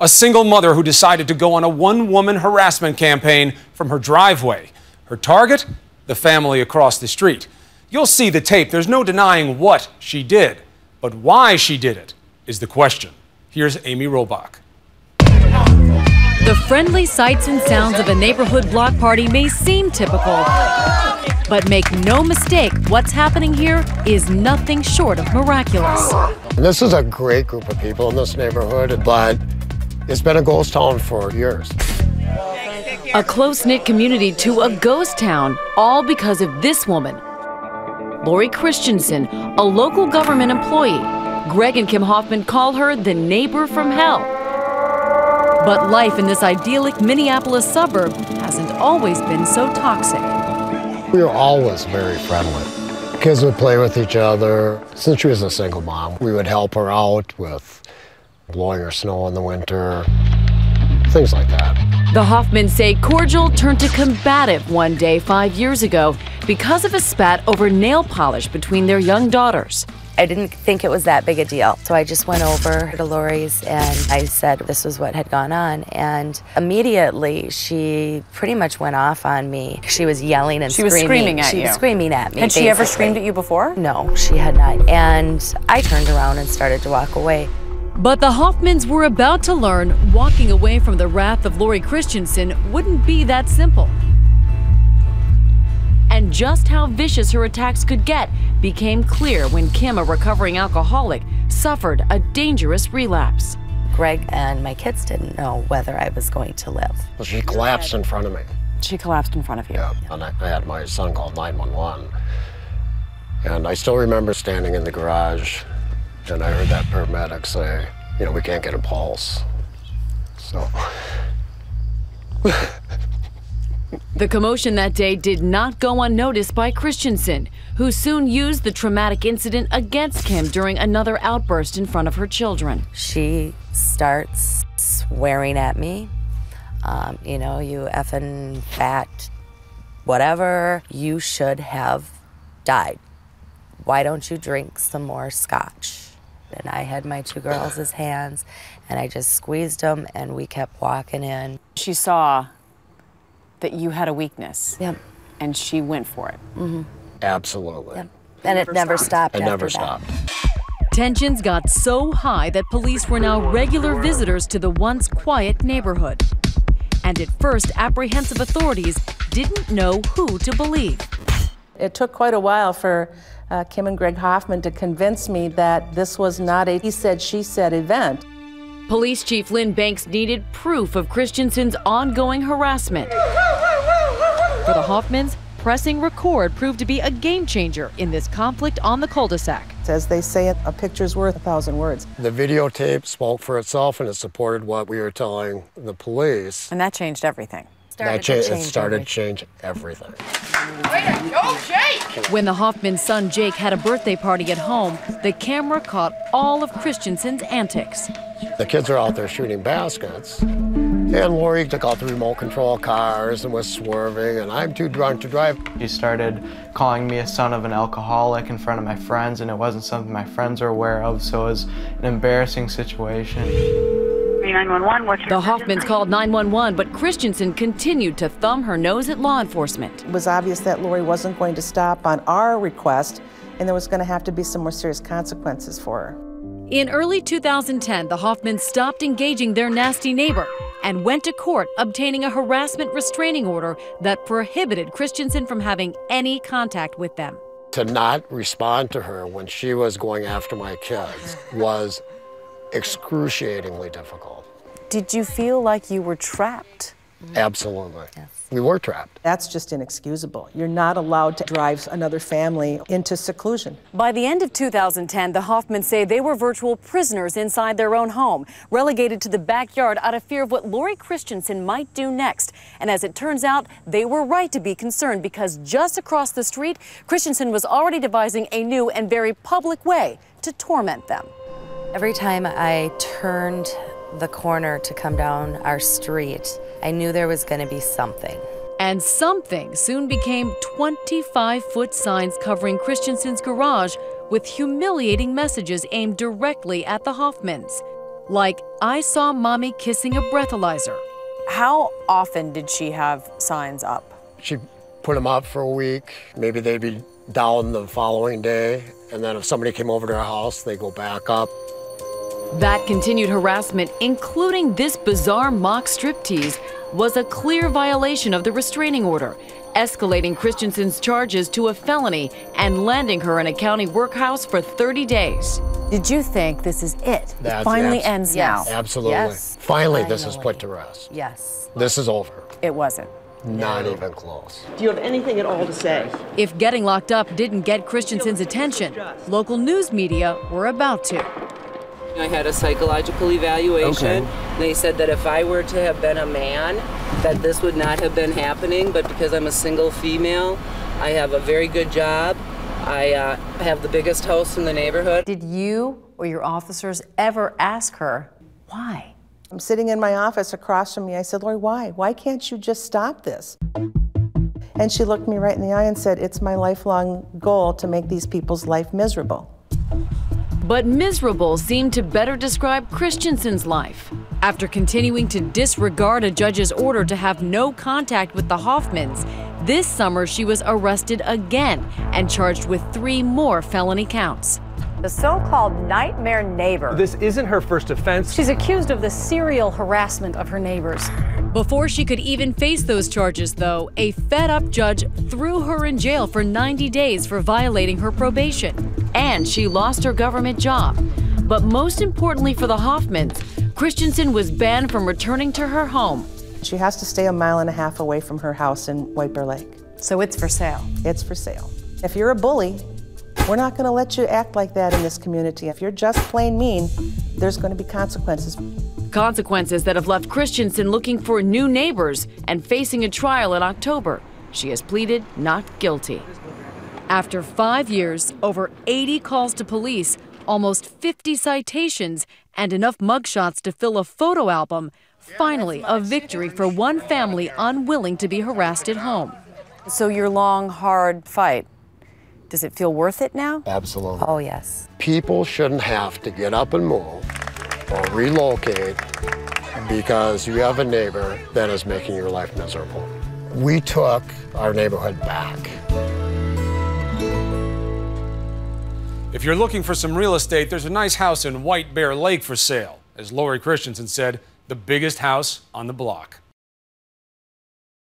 a single mother who decided to go on a one-woman harassment campaign from her driveway. Her target? The family across the street. You'll see the tape. There's no denying what she did, but why she did it is the question. Here's Amy Robach. The friendly sights and sounds of a neighborhood block party may seem typical, but make no mistake, what's happening here is nothing short of miraculous. This is a great group of people in this neighborhood, but it's been a ghost town for years. A close-knit community to a ghost town, all because of this woman, Lori Christensen, a local government employee. Greg and Kim Hoffman call her the neighbor from hell. But life in this idyllic Minneapolis suburb hasn't always been so toxic. We were always very friendly. Kids would play with each other. Since she was a single mom, we would help her out with blowing her snow in the winter, things like that. The Hoffmans say cordial turned to combative one day 5 years ago because of a spat over nail polish between their young daughters. I didn't think it was that big a deal, so I just went over to Lori's and I said this was what had gone on, and immediately she pretty much went off on me. She was yelling and screaming. She was screaming at you. She was screaming at me. Had she ever screamed at you before? No, she had not, and I turned around and started to walk away. But the Hoffmans were about to learn walking away from the wrath of Lori Christensen wouldn't be that simple. And just how vicious her attacks could get became clear when Kim, a recovering alcoholic, suffered a dangerous relapse. Greg and my kids didn't know whether I was going to live. Well, she collapsed in front of me. She collapsed in front of you? Yeah, and I had my son call 911. And I still remember standing in the garage, and I heard that paramedic say, you know, we can't get a pulse. So. The commotion that day did not go unnoticed by Christensen, who soon used the traumatic incident against Kim during another outburst in front of her children. She starts swearing at me, you know, you effing fat, whatever, you should have died. Why don't you drink some more scotch? And I had my two girls' hands, and I just squeezed them, and we kept walking in. She saw that you had a weakness. Yep. And she went for it. Mm-hmm. Absolutely. Yep. And it never stopped. It never stopped. Tensions got so high that police were now regular visitors to the once quiet neighborhood. And at first, apprehensive authorities didn't know who to believe. It took quite a while for Kim and Greg Hoffman to convince me that this was not a he said, she said event. Police Chief Lynn Banks needed proof of Christensen's ongoing harassment. For the Hoffmans, pressing record proved to be a game changer in this conflict on the cul-de-sac. As they say, a picture's worth 1,000 words. The videotape spoke for itself, and it supported what we were telling the police. And that changed everything. It started to change everything. When the Hoffman's son Jake had a birthday party at home, the camera caught all of Christensen's antics. The kids are out there shooting baskets, and Lori took out the remote control cars and was swerving, and I'm too drunk to drive. She started calling me a son of an alcoholic in front of my friends, and it wasn't something my friends were aware of, so it was an embarrassing situation. 911, the Hoffmans called 911, but Christensen continued to thumb her nose at law enforcement. It was obvious that Lori wasn't going to stop on our request, and there was going to have to be some more serious consequences for her. In early 2010, the Hoffmans stopped engaging their nasty neighbor and went to court, obtaining a harassment restraining order that prohibited Christensen from having any contact with them. To not respond to her when she was going after my kids was excruciatingly difficult. Did you feel like you were trapped? Absolutely. Yes. We were trapped. That's just inexcusable. You're not allowed to drive another family into seclusion. By the end of 2010, the Hoffmans say they were virtual prisoners inside their own home, relegated to the backyard out of fear of what Lori Christensen might do next. And as it turns out, they were right to be concerned, because just across the street, Christensen was already devising a new and very public way to torment them. Every time I turned the corner to come down our street, I knew there was going to be something. And something soon became 25-foot signs covering Christensen's garage with humiliating messages aimed directly at the Hoffmans. like, I saw mommy kissing a breathalyzer. How often did she have signs up? She'd put them up for a week. Maybe they'd be down the following day. And then if somebody came over to our house, they go back up. That continued harassment, including this bizarre mock striptease, was a clear violation of the restraining order, escalating Christensen's charges to a felony and landing her in a county workhouse for 30 days. Did you think this is it? It finally ends now. Absolutely. Yes. Finally, this is put to rest. Yes. This is over. It wasn't. Not even close. Do you have anything at all to say? If getting locked up didn't get Christensen's attention, local news media were about to. I had a psychological evaluation. Okay. They said that if I were to have been a man, that this would not have been happening, but because I'm a single female, I have a very good job, I have the biggest house in the neighborhood. Did you or your officers ever ask her why? I'm sitting in my office across from me. I said, Lori, why? Why can't you just stop this? And she looked me right in the eye and said, it's my lifelong goal to make these people's life miserable. But miserable seemed to better describe Christensen's life. After continuing to disregard a judge's order to have no contact with the Hoffmans, this summer she was arrested again and charged with 3 more felony counts. The so-called nightmare neighbor. This isn't her first offense. She's accused of the serial harassment of her neighbors. Before she could even face those charges, though, a fed-up judge threw her in jail for 90 days for violating her probation, and she lost her government job. But most importantly for the Hoffmans, Christensen was banned from returning to her home. She has to stay 1.5 miles away from her house in White Bear Lake. So it's for sale. It's for sale. If you're a bully, we're not going to let you act like that in this community. If you're just plain mean, there's going to be consequences. Consequences that have left Christensen looking for new neighbors and facing a trial in October. She has pleaded not guilty. After 5 years, over 80 calls to police, almost 50 citations, and enough mugshots to fill a photo album, finally a victory for one family unwilling to be harassed at home. So your long, hard fight, does it feel worth it now? Absolutely. Oh, yes. People shouldn't have to get up and move or relocate because you have a neighbor that is making your life miserable. We took our neighborhood back. If you're looking for some real estate, there's a nice house in White Bear Lake for sale. As Lori Christensen said, the biggest house on the block.